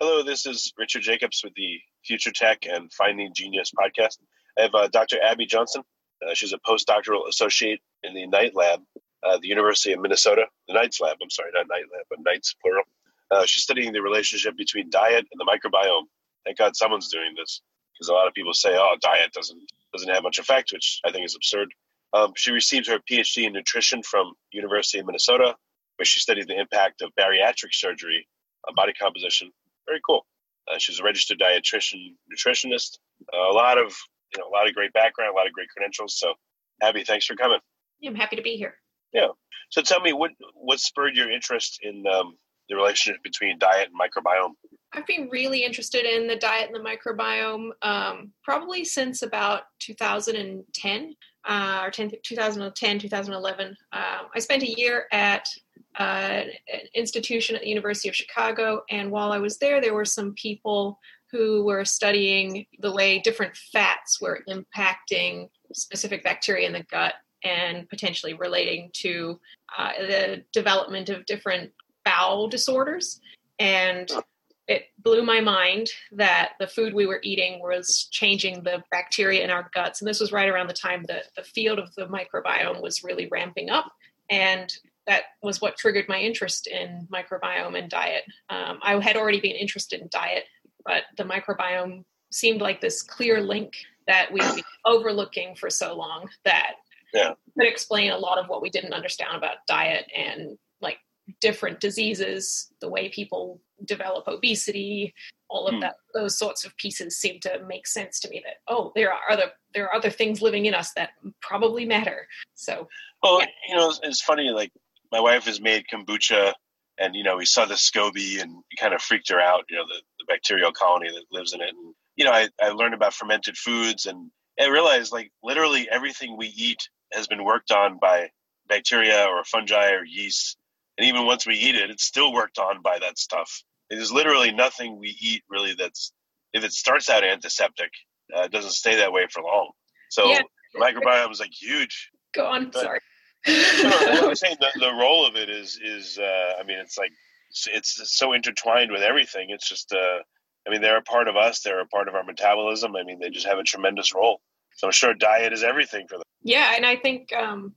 Hello, this is Richard Jacobs with the Future Tech and Finding Genius podcast. I have Dr. Abby Johnson. She's a postdoctoral associate in the Knight Lab, the University of Minnesota. The Knight's Lab, I'm sorry, not Knight Lab, but Knights, plural. She's studying the relationship between diet and the microbiome. Thank God someone's doing this, because a lot of people say, oh, diet doesn't have much effect, which I think is absurd. She received her PhD in nutrition from University of Minnesota, where she studied the impact of bariatric surgery on body composition. Very cool. She's a registered dietitian, nutritionist. A lot of great background, a lot of great credentials. So, Abby, thanks for coming. I'm happy to be here. Yeah. So tell me, what spurred your interest in the relationship between diet and microbiome? I've been really interested in the diet and the microbiome probably since about 2010 or 2010, 2011. I spent a year at an institution at the University of Chicago, and while I was there, there were some people who were studying the way different fats were impacting specific bacteria in the gut and potentially relating to the development of different bowel disorders. And it blew my mind that the food we were eating was changing the bacteria in our guts. And this was right around the time that the field of the microbiome was really ramping up. And that was what triggered my interest in microbiome and diet. I had already been interested in diet, but the microbiome seemed like this clear link that we've been overlooking for so long that could explain a lot of what we didn't understand about diet and like different diseases, the way people develop obesity, all of that. Those sorts of pieces seem to make sense to me. That there are other things living in us that probably matter. So, You know, it's funny. Like my wife has made kombucha, and you know, we saw the SCOBY, and it kind of freaked her out. You know, the bacterial colony that lives in it. And you know, I learned about fermented foods, and I realized like literally everything we eat has been worked on by bacteria or fungi or yeast. And even once we eat it, it's still worked on by that stuff. There's literally nothing we eat really that's, if it starts out antiseptic, it doesn't stay that way for long. So the microbiome is like huge. Go on, but, sorry. No, I'm saying the role of it is I mean, it's like, it's so intertwined with everything. It's just, I mean, they're a part of us. They're a part of our metabolism. I mean, they just have a tremendous role. So I'm sure diet is everything for them. Yeah, and I think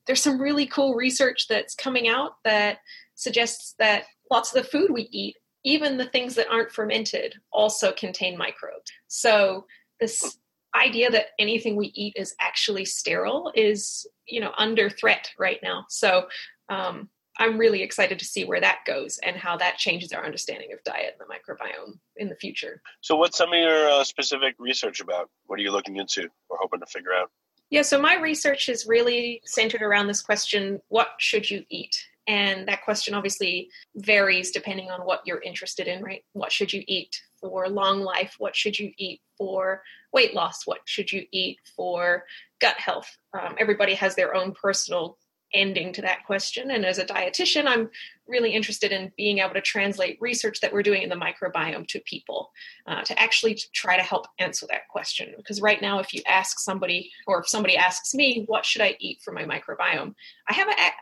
there's some really cool research that's coming out that suggests that lots of the food we eat, even the things that aren't fermented, also contain microbes. So this idea that anything we eat is actually sterile is, you know, under threat right now. So I'm really excited to see where that goes and how that changes our understanding of diet and the microbiome in the future. So what's some of your specific research about? What are you looking into or hoping to figure out? Yeah, so my research is really centered around this question, what should you eat? And that question obviously varies depending on what you're interested in, right? What should you eat for long life? What should you eat for weight loss? What should you eat for gut health? Everybody has their own personal ending to that question. And as a dietitian, I'm really interested in being able to translate research that we're doing in the microbiome to people to actually try to help answer that question. Because right now, if you ask somebody, or if somebody asks me, what should I eat for my microbiome? I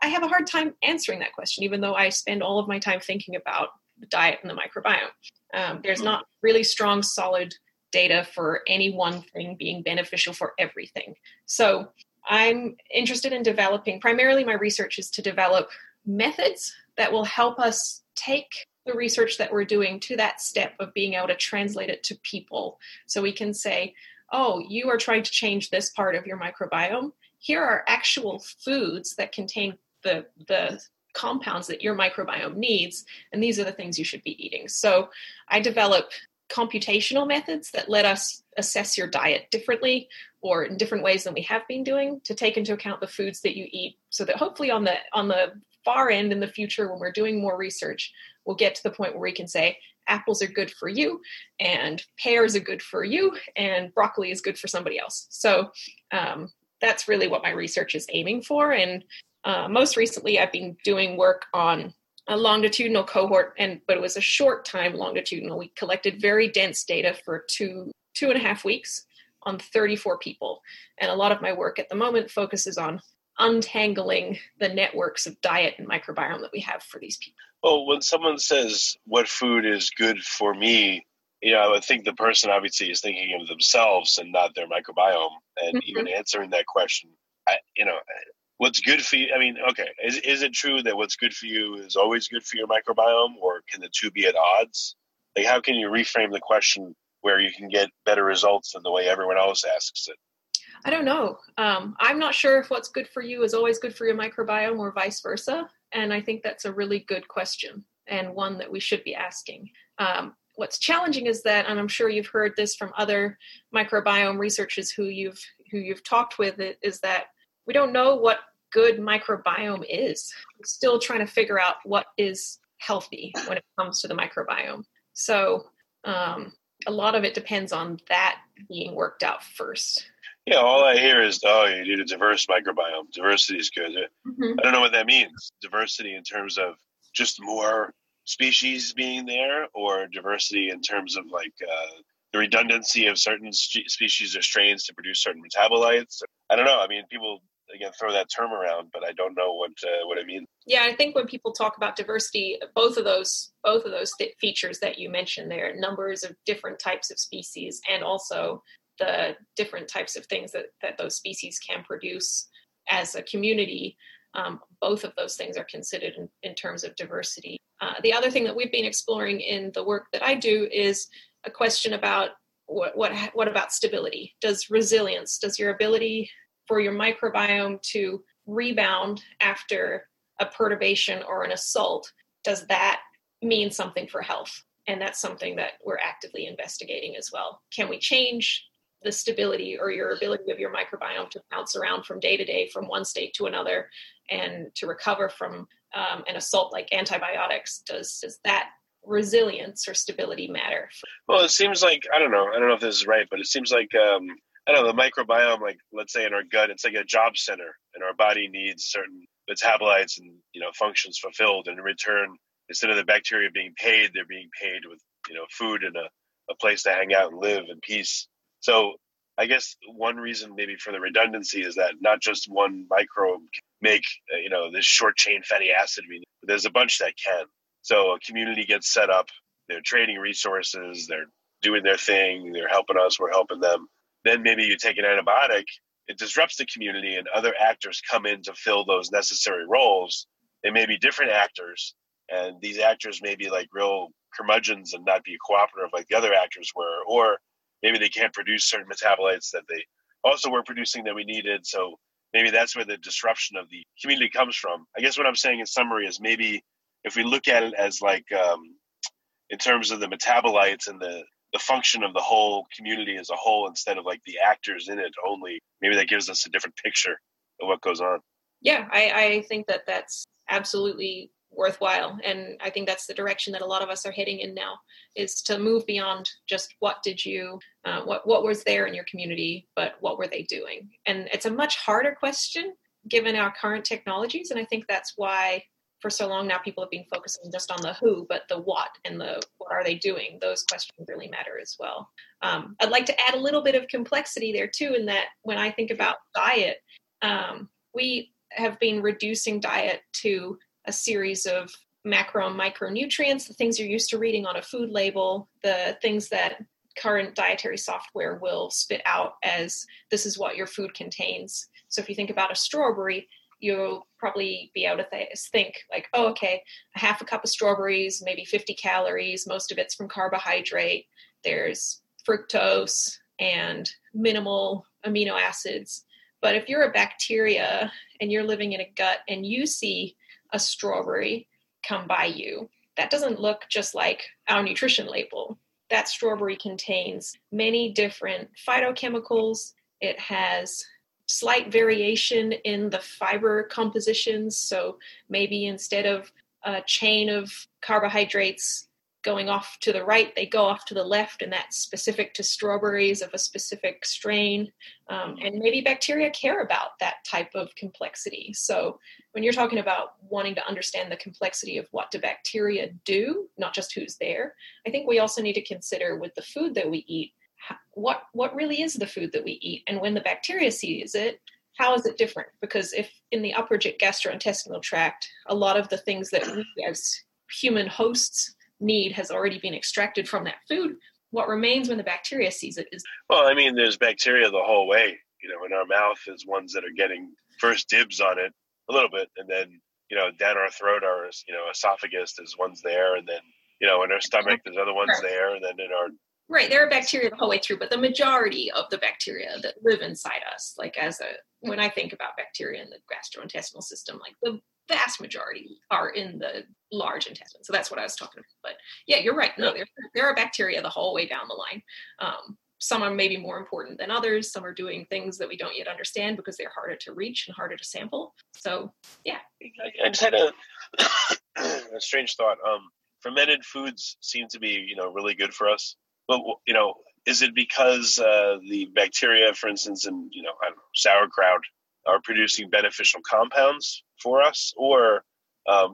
have a hard time answering that question, even though I spend all of my time thinking about the diet and the microbiome. There's not really strong, solid data for any one thing being beneficial for everything. So I'm interested in developing, primarily my research is to develop methods that will help us take the research that we're doing to that step of being able to translate it to people. So we can say, oh, you are trying to change this part of your microbiome. Here are actual foods that contain the compounds that your microbiome needs, and these are the things you should be eating. So I develop computational methods that let us assess your diet differently or in different ways than we have been doing to take into account the foods that you eat, so that hopefully on the far end in the future, when we're doing more research, we'll get to the point where we can say apples are good for you and pears are good for you and broccoli is good for somebody else. So that's really what my research is aiming for. And most recently, I've been doing work on a longitudinal cohort, but it was a short time longitudinal. We collected very dense data for two and a half weeks on 34 people. And a lot of my work at the moment focuses on untangling the networks of diet and microbiome that we have for these people. Well, when someone says what food is good for me, you know, I would think the person obviously is thinking of themselves and not their microbiome. And even answering that question, what's good for you? I mean, okay, is it true that what's good for you is always good for your microbiome, or can the two be at odds? Like, how can you reframe the question where you can get better results than the way everyone else asks it? I don't know. I'm not sure if what's good for you is always good for your microbiome or vice versa. And I think that's a really good question and one that we should be asking. What's challenging is that, and I'm sure you've heard this from other microbiome researchers who you've talked with, is that we don't know what good microbiome is. I'm still trying to figure out what is healthy when it comes to the microbiome. So a lot of it depends on that being worked out first. Yeah, all I hear is, you need a diverse microbiome. Diversity is good. I don't know what that means. Diversity in terms of just more species being there, or diversity in terms of like the redundancy of certain species or strains to produce certain metabolites. I don't know. I mean, people again throw that term around, but I don't know what it means. Yeah, I think when people talk about diversity, both of those features that you mentioned there, numbers of different types of species, and also the different types of things that those species can produce as a community, both of those things are considered in terms of diversity. The other thing that we've been exploring in the work that I do is a question about what about stability? Does resilience, does your ability for your microbiome to rebound after a perturbation or an assault, does that mean something for health? And that's something that we're actively investigating as well. Can we change the stability or your ability of your microbiome to bounce around from day to day, from one state to another, and to recover from an assault like antibiotics? Does that resilience or stability matter? Well, it seems like, I don't know if this is right, but it seems like, the microbiome, like let's say in our gut, it's like a job center, and our body needs certain metabolites and, functions fulfilled. And in return, instead of the bacteria being paid, they're being paid with, food and a place to hang out and live in peace. So I guess one reason maybe for the redundancy is that not just one microbe can make, this short chain fatty acid. I mean, there's a bunch that can. So a community gets set up, they're trading resources, they're doing their thing, they're helping us, we're helping them. Then maybe you take an antibiotic, it disrupts the community and other actors come in to fill those necessary roles. They may be different actors, and these actors may be like real curmudgeons and not be cooperative like the other actors were, or maybe they can't produce certain metabolites that they also were producing that we needed. So maybe that's where the disruption of the community comes from. I guess what I'm saying in summary is maybe if we look at it as like in terms of the metabolites and the function of the whole community as a whole, instead of like the actors in it only, maybe that gives us a different picture of what goes on. Yeah, I think that that's absolutely worthwhile. And I think that's the direction that a lot of us are heading in now, is to move beyond just what was there in your community, but what were they doing? And it's a much harder question given our current technologies. And I think that's why for so long now people have been focusing just on the who, but the what and the what are they doing? Those questions really matter as well. I'd like to add a little bit of complexity there too, in that when I think about diet, we have been reducing diet to a series of macro and micronutrients, the things you're used to reading on a food label, the things that current dietary software will spit out as this is what your food contains. So if you think about a strawberry, you'll probably be able to think like, oh, okay, a half a cup of strawberries, maybe 50 calories. Most of it's from carbohydrate. There's fructose and minimal amino acids. But if you're a bacteria and you're living in a gut and you see a strawberry come by you, that doesn't look just like our nutrition label. That strawberry contains many different phytochemicals. It has slight variation in the fiber compositions. So maybe instead of a chain of carbohydrates going off to the right, they go off to the left, and that's specific to strawberries of a specific strain. And maybe bacteria care about that type of complexity. So when you're talking about wanting to understand the complexity of what do bacteria do, not just who's there, I think we also need to consider with the food that we eat, what really is the food that we eat? And when the bacteria sees it, how is it different? Because if in the upper gastrointestinal tract, a lot of the things that we as human hosts need has already been extracted from that food. What remains when the bacteria sees it is... Well, I mean, there's bacteria the whole way. You know, in our mouth is ones that are getting first dibs on it a little bit. And then, you know, down our throat, our, you know, esophagus, there's ones there. And then, you know, in our stomach, there's other ones there. And then in our... Right, there are bacteria the whole way through, but the majority of the bacteria that live inside us, like when I think about bacteria in the gastrointestinal system, like the vast majority are in the large intestine. So that's what I was talking about. But yeah, you're right. No, there are bacteria the whole way down the line. Some are maybe more important than others. Some are doing things that we don't yet understand because they're harder to reach and harder to sample. So yeah. I just had a strange thought. Fermented foods seem to be, you know, really good for us. But, you know, is it because the bacteria, for instance, in, you know, I don't know, sauerkraut are producing beneficial compounds for us? Or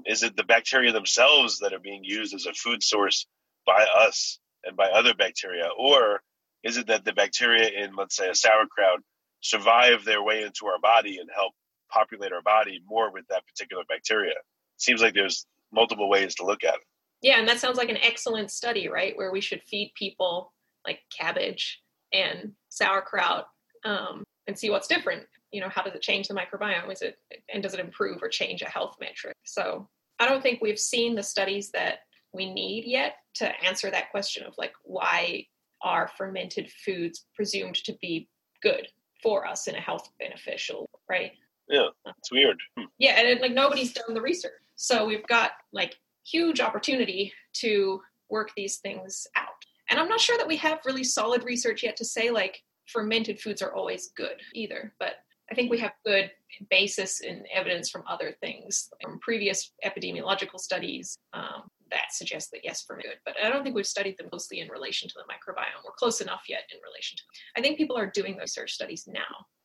is it the bacteria themselves that are being used as a food source by us and by other bacteria? Or is it that the bacteria in, let's say, a sauerkraut survive their way into our body and help populate our body more with that particular bacteria? It seems like there's multiple ways to look at it. Yeah, and that sounds like an excellent study, right? Where we should feed people like cabbage and sauerkraut and see what's different. You know, how does it change the microbiome? Does it improve or change a health metric? So I don't think we've seen the studies that we need yet to answer that question of like, why are fermented foods presumed to be good for us in a health beneficial, right? Yeah, it's weird. Yeah, and like nobody's done the research. So we've got like huge opportunity to work these things out. And I'm not sure that we have really solid research yet to say like fermented foods are always good either, but I think we have good basis in evidence from other things, from previous epidemiological studies that suggest that yes, fermented good, but I don't think we've studied them closely in relation to the microbiome. We're close enough yet in relation to them. I think people are doing those research studies now.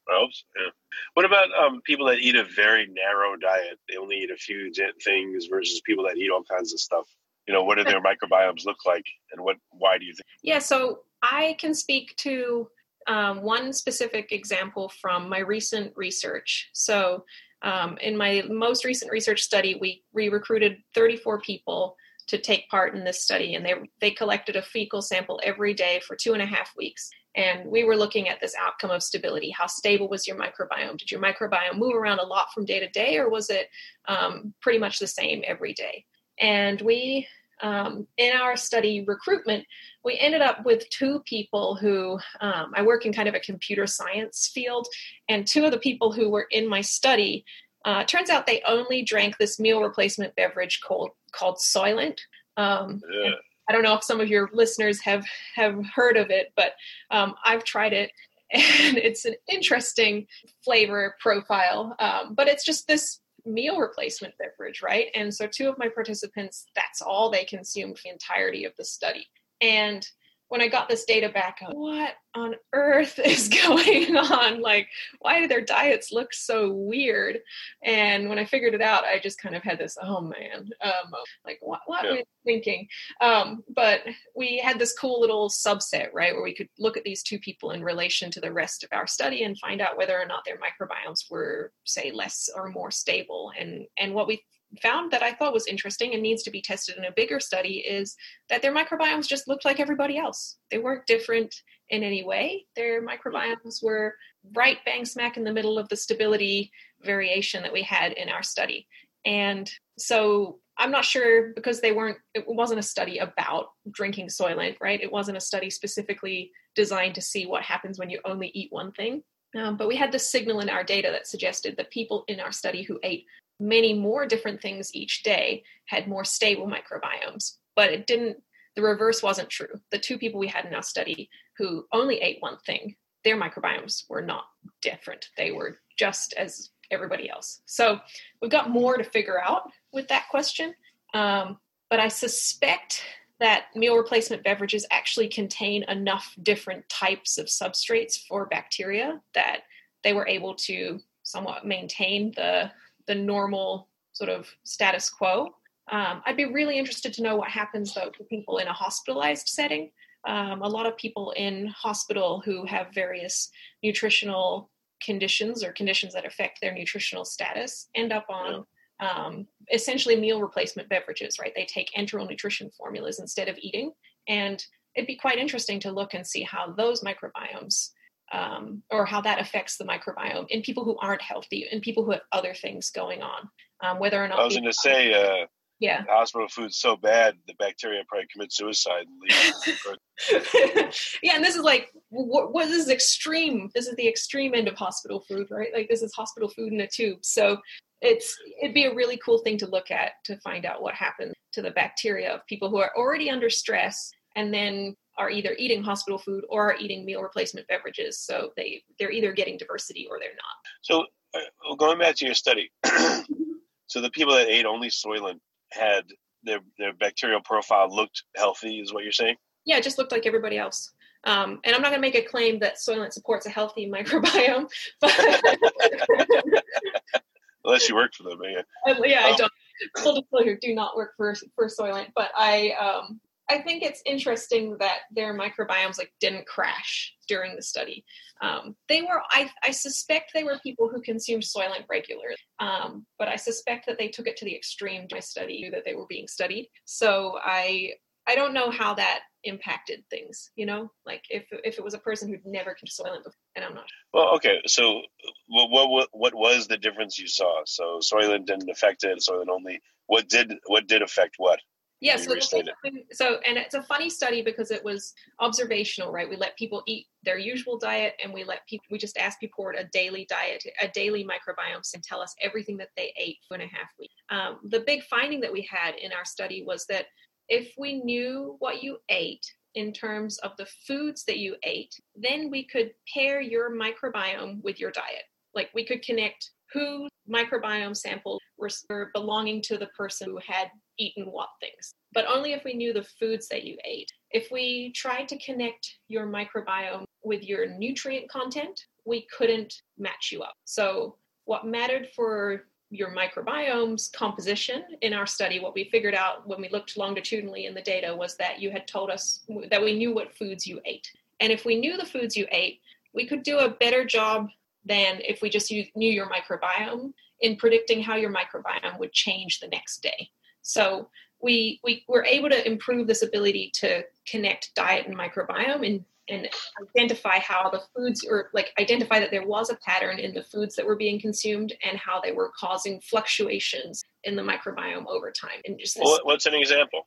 Well, yeah. What about people that eat a very narrow diet? They only eat a few things versus people that eat all kinds of stuff. You know, what do their microbiomes look like, and why do you think? Yeah, so I can speak to one specific example from my recent research. So in my most recent research study, we recruited 34 people to take part in this study, and they collected a fecal sample every day for 2.5 weeks. And we were looking at this outcome of stability. How stable was your microbiome? Did your microbiome move around a lot from day to day, or was it pretty much the same every day? And we, in our study recruitment, we ended up with two people who, I work in kind of a computer science field, and two of the people who were in my study, turns out they only drank this meal replacement beverage called Soylent. Yeah. I don't know if some of your listeners have heard of it, but I've tried it, and it's an interesting flavor profile. But it's just this meal replacement beverage, right? And so two of my participants, that's all they consumed the entirety of the study. And when I got this data back, what on earth is going on? Like, why do their diets look so weird? And when I figured it out, I just kind of had this, oh man, like what were you thinking? But we had this cool little subset, right, where we could look at these two people in relation to the rest of our study and find out whether or not their microbiomes were, say, less or more stable. And what we found that I thought was interesting and needs to be tested in a bigger study is that their microbiomes just looked like everybody else. They weren't different in any way. Their microbiomes were right bang smack in the middle of the stability variation that we had in our study. And so I'm not sure, because it wasn't a study about drinking Soylent, right? It wasn't a study specifically designed to see what happens when you only eat one thing. But we had this signal in our data that suggested that people in our study who ate many more different things each day had more stable microbiomes, but the reverse wasn't true. The two people we had in our study who only ate one thing, their microbiomes were not different. They were just as everybody else. So we've got more to figure out with that question. But I suspect that meal replacement beverages actually contain enough different types of substrates for bacteria that they were able to somewhat maintain the normal sort of status quo. I'd be really interested to know what happens, though, to people in a hospitalized setting. A lot of people in hospital who have various nutritional conditions or conditions that affect their nutritional status end up on essentially meal replacement beverages, right? They take enteral nutrition formulas instead of eating. And it'd be quite interesting to look and see how those microbiomes or how that affects the microbiome in people who aren't healthy and people who have other things going on, whether or not. I was going to say, yeah, hospital food's so bad, the bacteria probably commit suicide and leave. Yeah, and this is like, what this is extreme. This is the extreme end of hospital food, right? Like, this is hospital food in a tube. So it'd be a really cool thing to look at, to find out what happens to the bacteria of people who are already under stress and then are either eating hospital food or are eating meal replacement beverages. So they're either getting diversity or they're not. So going back to your study, so the people that ate only Soylent had their bacterial profile looked healthy, is what you're saying? Yeah, it just looked like everybody else. And I'm not going to make a claim that Soylent supports a healthy microbiome, but unless you work for them, yeah. I don't. Full disclosure, do not work for Soylent, but I think it's interesting that their microbiomes didn't crash during the study. They were, I suspect they were people who consumed Soylent regularly, but I suspect that they took it to the extreme during my study that they were being studied. So I don't know how that impacted things, if it was a person who'd never consumed Soylent before, and I'm not sure. Well, okay. So what was the difference you saw? So Soylent didn't affect it. Soylent only, what did affect what? Yeah, and it's a funny study because it was observational, right? We let people eat their usual diet, and we just asked people for a daily diet, a daily microbiome, and tell us everything that they ate for 2.5 weeks. The big finding that we had in our study was that if we knew what you ate in terms of the foods that you ate, then we could pair your microbiome with your diet. Like, we could connect who microbiome samples were belonging to the person who had eaten what things, but only if we knew the foods that you ate. If we tried to connect your microbiome with your nutrient content, we couldn't match you up. So what mattered for your microbiome's composition in our study, what we figured out when we looked longitudinally in the data, was that you had told us that we knew what foods you ate. And if we knew the foods you ate, we could do a better job than if we just knew your microbiome in predicting how your microbiome would change the next day. So we were able to improve this ability to connect diet and microbiome and identify how the foods, or identify that there was a pattern in the foods that were being consumed and how they were causing fluctuations in the microbiome over time. And just what's an example?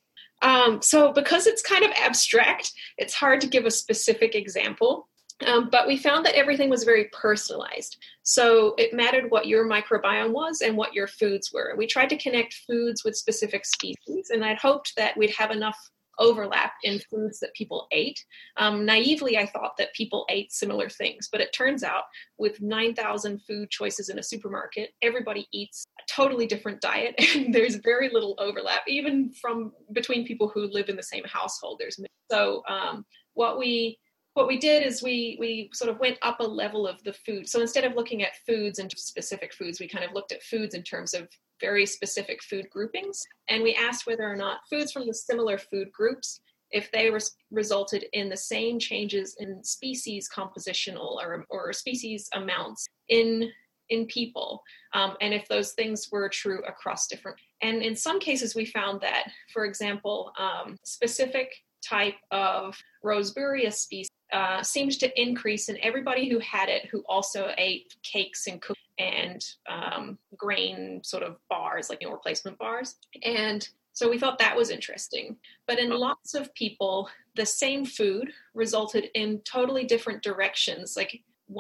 So because it's kind of abstract, it's hard to give a specific example. But we found that everything was very personalized. So it mattered what your microbiome was and what your foods were. We tried to connect foods with specific species, and I'd hoped that we'd have enough overlap in foods that people ate. Naively, I thought that people ate similar things, but it turns out with 9,000 food choices in a supermarket, everybody eats a totally different diet, and there's very little overlap, even from between people who live in the same household. So what we did is we sort of went up a level of the food. So instead of looking at foods and specific foods, we kind of looked at foods in terms of very specific food groupings. And we asked whether or not foods from the similar food groups, if they resulted in the same changes in species compositional or species amounts in people, and if those things were true across different. And in some cases, we found that, for example, specific type of Roseburia species seemed to increase in everybody who had it, who also ate cakes and cookies and grain sort of bars, like, you know, replacement bars. And so we thought that was interesting. But in lots of people, the same food resulted in totally different directions. So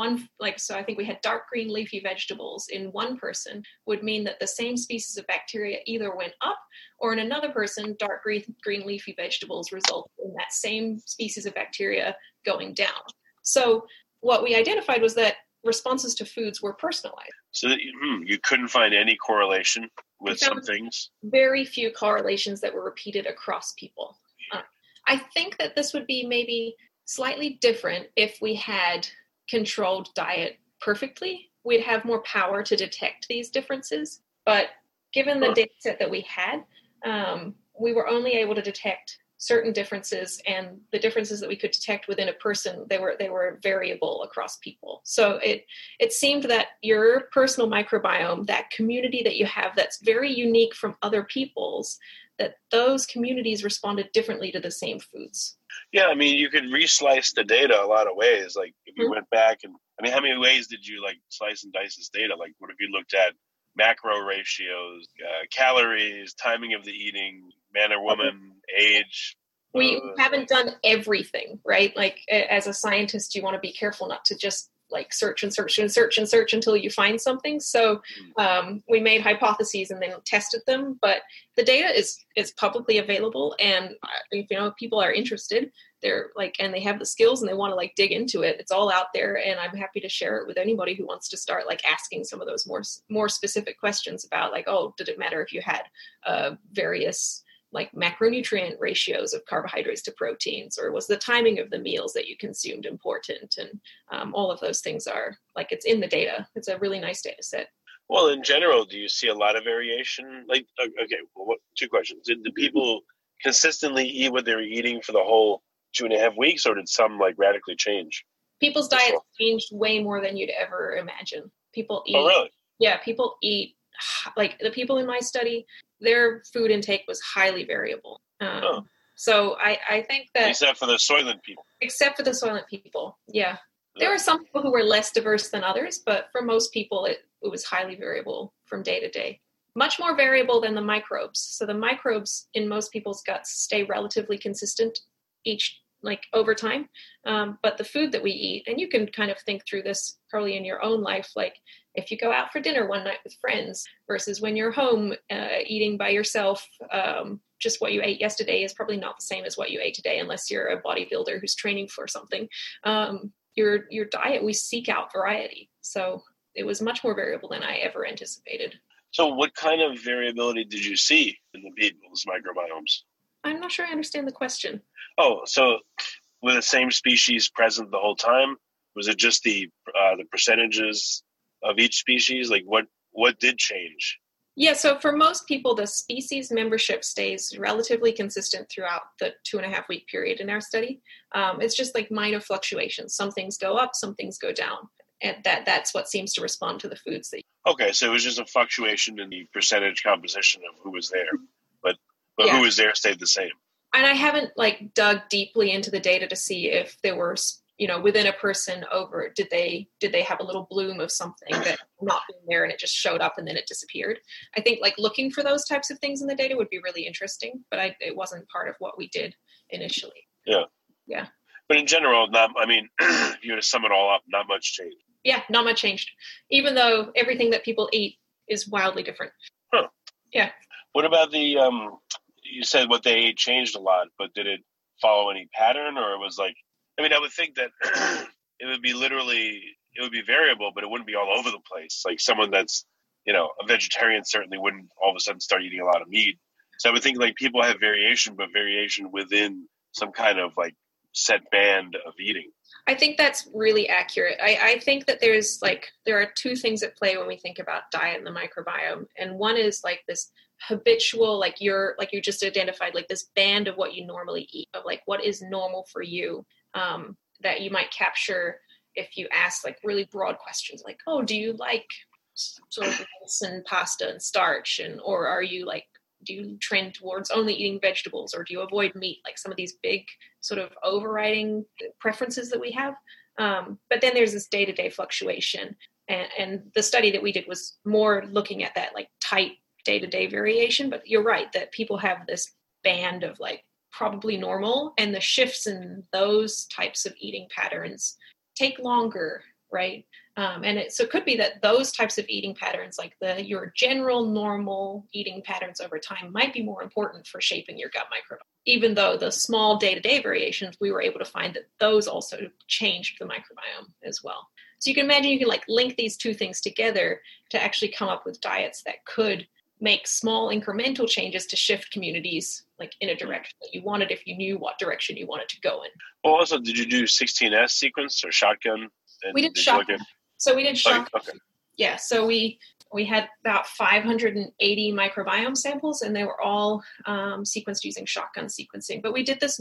I think we had dark green leafy vegetables in one person would mean that the same species of bacteria either went up, or in another person, dark green leafy vegetables result in that same species of bacteria going down. So what we identified was that responses to foods were personalized. So you couldn't find any correlation with some things? Very few correlations that were repeated across people. I think that this would be maybe slightly different if we had controlled diet perfectly. We'd have more power to detect these differences. But given the data set that we had, we were only able to detect certain differences, and the differences that we could detect within a person, they were variable across people. So it seemed that your personal microbiome, that community that you have that's very unique from other people's, that those communities responded differently to the same foods. Yeah, I mean, you could reslice the data a lot of ways. Like, if you went back and, I mean, how many ways did you, like, slice and dice this data? Like, what if you looked at macro ratios, calories, timing of the eating, man or woman, age? We haven't done everything, right? Like, as a scientist, you want to be careful not to just, like, search until you find something. So we made hypotheses and then tested them, but the data is publicly available, and if, you know, people are interested, they're like, and they have the skills and they want to, like, dig into it. It's all out there, and I'm happy to share it with anybody who wants to start, like, asking some of those more specific questions about, like, oh, did it matter if you had various, like, macronutrient ratios of carbohydrates to proteins, or was the timing of the meals that you consumed important? And all of those things are, like, it's in the data. It's a really nice data set. Well, in general, do you see a lot of variation? Like, okay, well, two questions. Did the people consistently eat what they were eating for the whole 2.5 weeks, or did some, like, radically change? People's diets changed way more than you'd ever imagine. People eat, like, the people in my study, their food intake was highly variable. So I think that... Except for the Soylent people, yeah. There were some people who were less diverse than others, but for most people, it was highly variable from day to day. Much more variable than the microbes. So the microbes in most people's guts stay relatively consistent over time. But the food that we eat, and you can kind of think through this probably in your own life, like, if you go out for dinner one night with friends versus when you're home eating by yourself, just what you ate yesterday is probably not the same as what you ate today, unless you're a bodybuilder who's training for something. Your diet, we seek out variety. So it was much more variable than I ever anticipated. So what kind of variability did you see in the people's microbiomes? I'm not sure I understand the question. Oh, so were the same species present the whole time? Was it just the percentages of each species? Like, what did change? Yeah, so for most people, the species membership stays relatively consistent throughout the 2.5 week period in our study. It's just, like, minor fluctuations. Some things go up, some things go down. And that's what seems to respond to the foods. Okay, so it was just a fluctuation in the percentage composition of who was there. But who was there stayed the same. And I haven't, like, dug deeply into the data to see if there were, you know, within a person over, did they have a little bloom of something that not been there and it just showed up and then it disappeared? I think, like, looking for those types of things in the data would be really interesting, but it wasn't part of what we did initially. Yeah. Yeah. But in general, if you were to sum it all up, not much changed. Yeah, not much changed, even though everything that people eat is wildly different. Huh. Yeah. What about the, you said what they ate changed a lot, but did it follow any pattern, or it was like, I mean, I would think that it would be variable, but it wouldn't be all over the place. Like, someone that's, you know, a vegetarian certainly wouldn't all of a sudden start eating a lot of meat. So I would think, like, people have variation, but variation within some kind of, like, set band of eating. I think that's really accurate. I think that there are two things at play when we think about diet and the microbiome. And one is, like, this habitual, like, you're, like, you just identified, like, this band of what you normally eat, of, like, what is normal for you, that you might capture if you ask, like, really broad questions, like, oh, do you like sort of rice and pasta and starch, or are you, like, do you trend towards only eating vegetables, or do you avoid meat? Like some of these big sort of overriding preferences that we have. But then there's this day-to-day fluctuation. And the study that we did was more looking at that like tight day-to-day variation. But you're right that people have this band of like probably normal, and the shifts in those types of eating patterns take longer, right? So it could be that those types of eating patterns, like your general normal eating patterns over time, might be more important for shaping your gut microbiome, even though the small day-to-day variations, we were able to find that those also changed the microbiome as well. So you can imagine you can like link these two things together to actually come up with diets that could make small incremental changes to shift communities like in a direction that you wanted if you knew what direction you wanted to go in. Well, also, did you do 16S sequence or shotgun? And we did shotgun. So we did shotgun. Okay. Yeah. So we had about 580 microbiome samples, and they were all sequenced using shotgun sequencing. But we did this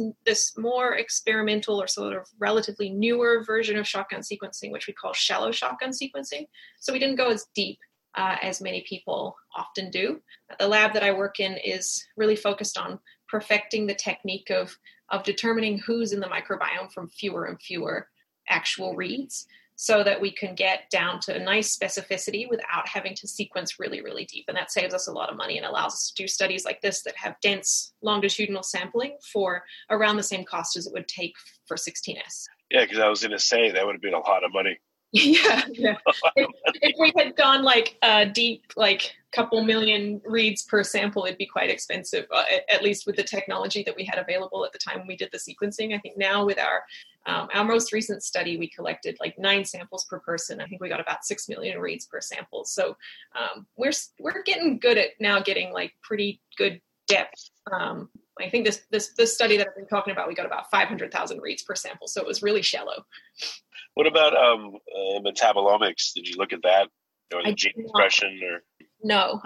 more experimental or sort of relatively newer version of shotgun sequencing, which we call shallow shotgun sequencing. So we didn't go as deep as many people often do. The lab that I work in is really focused on perfecting the technique of determining who's in the microbiome from fewer and fewer actual reads, so that we can get down to a nice specificity without having to sequence really, really deep. And that saves us a lot of money and allows us to do studies like this that have dense longitudinal sampling for around the same cost as it would take for 16S. Yeah, because I was going to say that would have been a lot of money. Yeah. If we had gone like a deep, like couple million reads per sample, it'd be quite expensive, at least with the technology that we had available at the time when we did the sequencing. I think now with our most recent study, we collected like 9 samples per person. I think we got about 6 million reads per sample. So we're getting good at now getting like pretty good depth. I think this study that I've been talking about, we got about 500,000 reads per sample. So it was really shallow. What about metabolomics? Did you look at that, or the gene expression? No,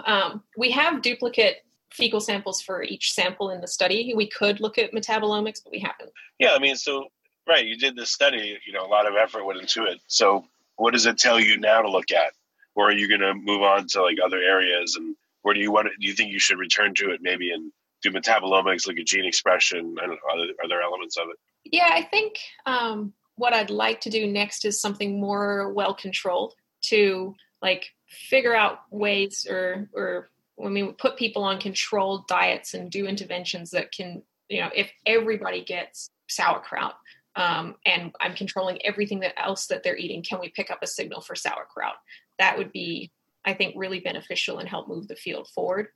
we have duplicate fecal samples for each sample in the study. We could look at metabolomics, but we haven't. Yeah, I mean, so right, you did this study. You know, a lot of effort went into it. So, what does it tell you now to look at, or are you going to move on to like other areas? And where do you want to? Do you think you should return to it, maybe, and do metabolomics, look at gene expression? I don't know. Are there elements of it? Yeah, I think. What I'd like to do next is something more well-controlled to like figure out ways or when we put people on controlled diets and do interventions that can, you know, if everybody gets sauerkraut and I'm controlling everything else that they're eating, can we pick up a signal for sauerkraut? That would be, I think, really beneficial and help move the field forward.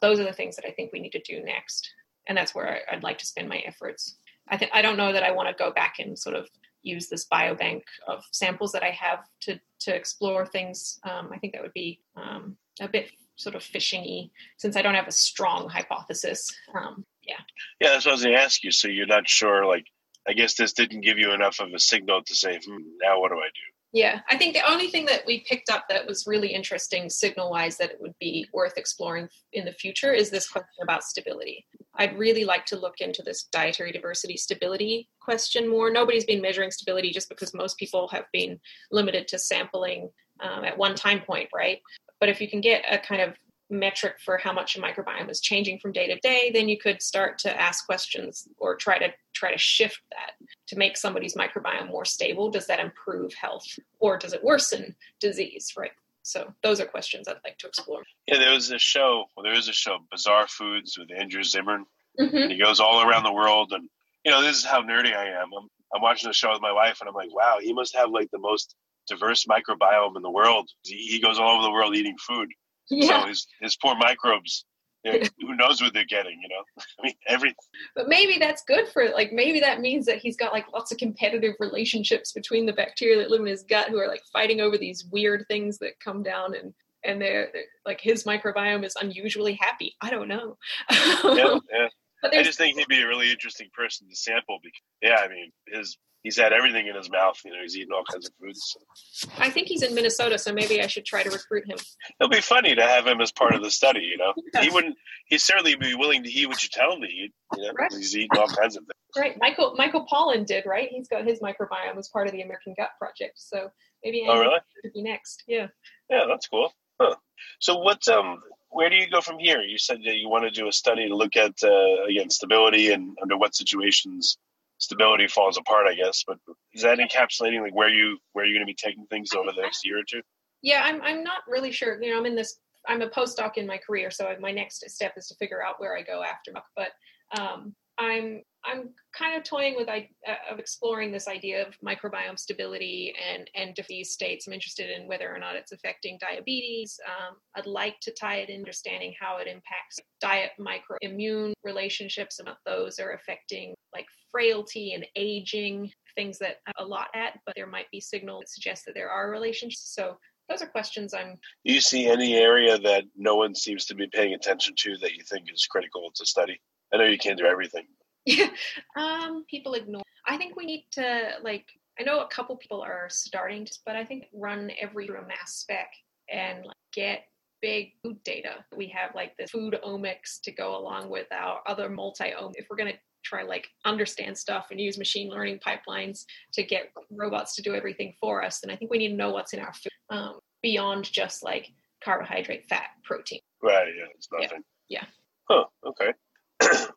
Those are the things that I think we need to do next. And that's where I'd like to spend my efforts. I don't know that I want to go back and sort of use this biobank of samples that I have to explore things. I think that would be a bit sort of fishing-y, since I don't have a strong hypothesis. Yeah, that's what I was going to ask you. So you're not sure, like, I guess this didn't give you enough of a signal to say, now what do I do? Yeah, I think the only thing that we picked up that was really interesting signal-wise that it would be worth exploring in the future is this question about stability. I'd really like to look into this dietary diversity stability question more. Nobody's been measuring stability just because most people have been limited to sampling at one time point, right? But if you can get a kind of metric for how much a microbiome is changing from day to day, then you could start to ask questions or try to shift that to make somebody's microbiome more stable. Does that improve health, or does it worsen disease, right? So those are questions I'd like to explore. Yeah, there was a show, Bizarre Foods with Andrew Zimmern. Mm-hmm. And he goes all around the world, and you know, this is how nerdy I am. I'm watching the show with my wife, and I'm like, wow, he must have like the most diverse microbiome in the world. He goes all over the world eating food. Yeah. So his poor microbes, who knows what they're getting, you know? I mean, everything. But maybe that's good for it. Like, maybe that means that he's got, like, lots of competitive relationships between the bacteria that live in his gut who are, like, fighting over these weird things that come down, and they're like, his microbiome is unusually happy. I don't know. Yeah. But I just think he'd be a really interesting person to sample because, yeah, I mean, he's had everything in his mouth. You know, he's eating all kinds of foods. So. I think he's in Minnesota, so maybe I should try to recruit him. It'll be funny to have him as part of the study, you know. Yeah. He'd certainly be willing to eat what you tell him to eat. You know, right. He's eating all kinds of things. Right. Michael Pollan did, right? He's got his microbiome as part of the American Gut Project. So maybe Andrew could be next. Yeah. Yeah, that's cool. Huh. So what's where do you go from here? You said that you want to do a study to look at, again, stability and under what situations stability falls apart, I guess. But is that encapsulating like where you're going to be taking things over the next year or two? Yeah, I'm not really sure. You know, I'm a postdoc in my career, so my next step is to figure out where I go after. But I'm kind of toying with of exploring this idea of microbiome stability and disease states. I'm interested in whether or not it's affecting diabetes. I'd like to tie it in understanding how it impacts diet microimmune relationships and those are affecting like frailty and aging, things that I'm a lot at, but there might be signals that suggest that there are relationships. So those are questions I'm... Do you see any area that no one seems to be paying attention to that you think is critical to study? I know you can't do everything. Yeah, people ignore. I think we need to, like, I know a couple people are starting to, but I think run every mass spec and like, get big food data. We have like the food omics to go along with our other multi-omics. If we're going to try like understand stuff and use machine learning pipelines to get robots to do everything for us, then I think we need to know what's in our food beyond just like carbohydrate, fat, protein. Right. Yeah. It's nothing. Yeah. Huh. Okay.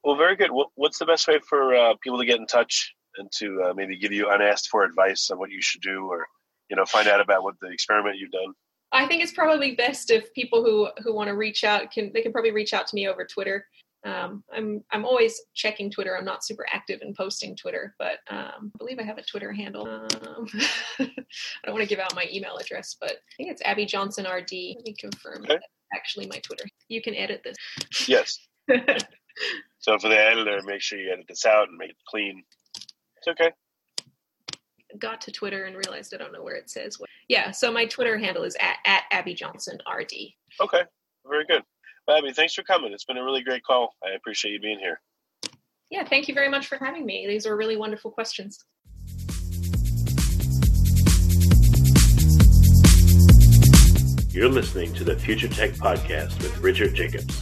Well, very good. What's the best way for people to get in touch and to maybe give you unasked for advice on what you should do or, you know, find out about what the experiment you've done? I think it's probably best if people who want to reach out, they can probably reach out to me over Twitter. I'm always checking Twitter. I'm not super active in posting Twitter, but I believe I have a Twitter handle. I don't want to give out my email address, but I think it's Abby Johnson RD. Let me confirm that actually my Twitter. You can edit this. Yes. So for the editor, make sure you edit this out and make it clean. It's okay. Got to Twitter and realized I don't know where it says. Yeah, so my Twitter handle is at Abby Johnson RD. Okay, very good. Well, Abby, thanks for coming. It's been a really great call. I appreciate you being here. Yeah, thank you very much for having me. These are really wonderful questions. You're listening to the Future Tech Podcast with Richard Jacobs.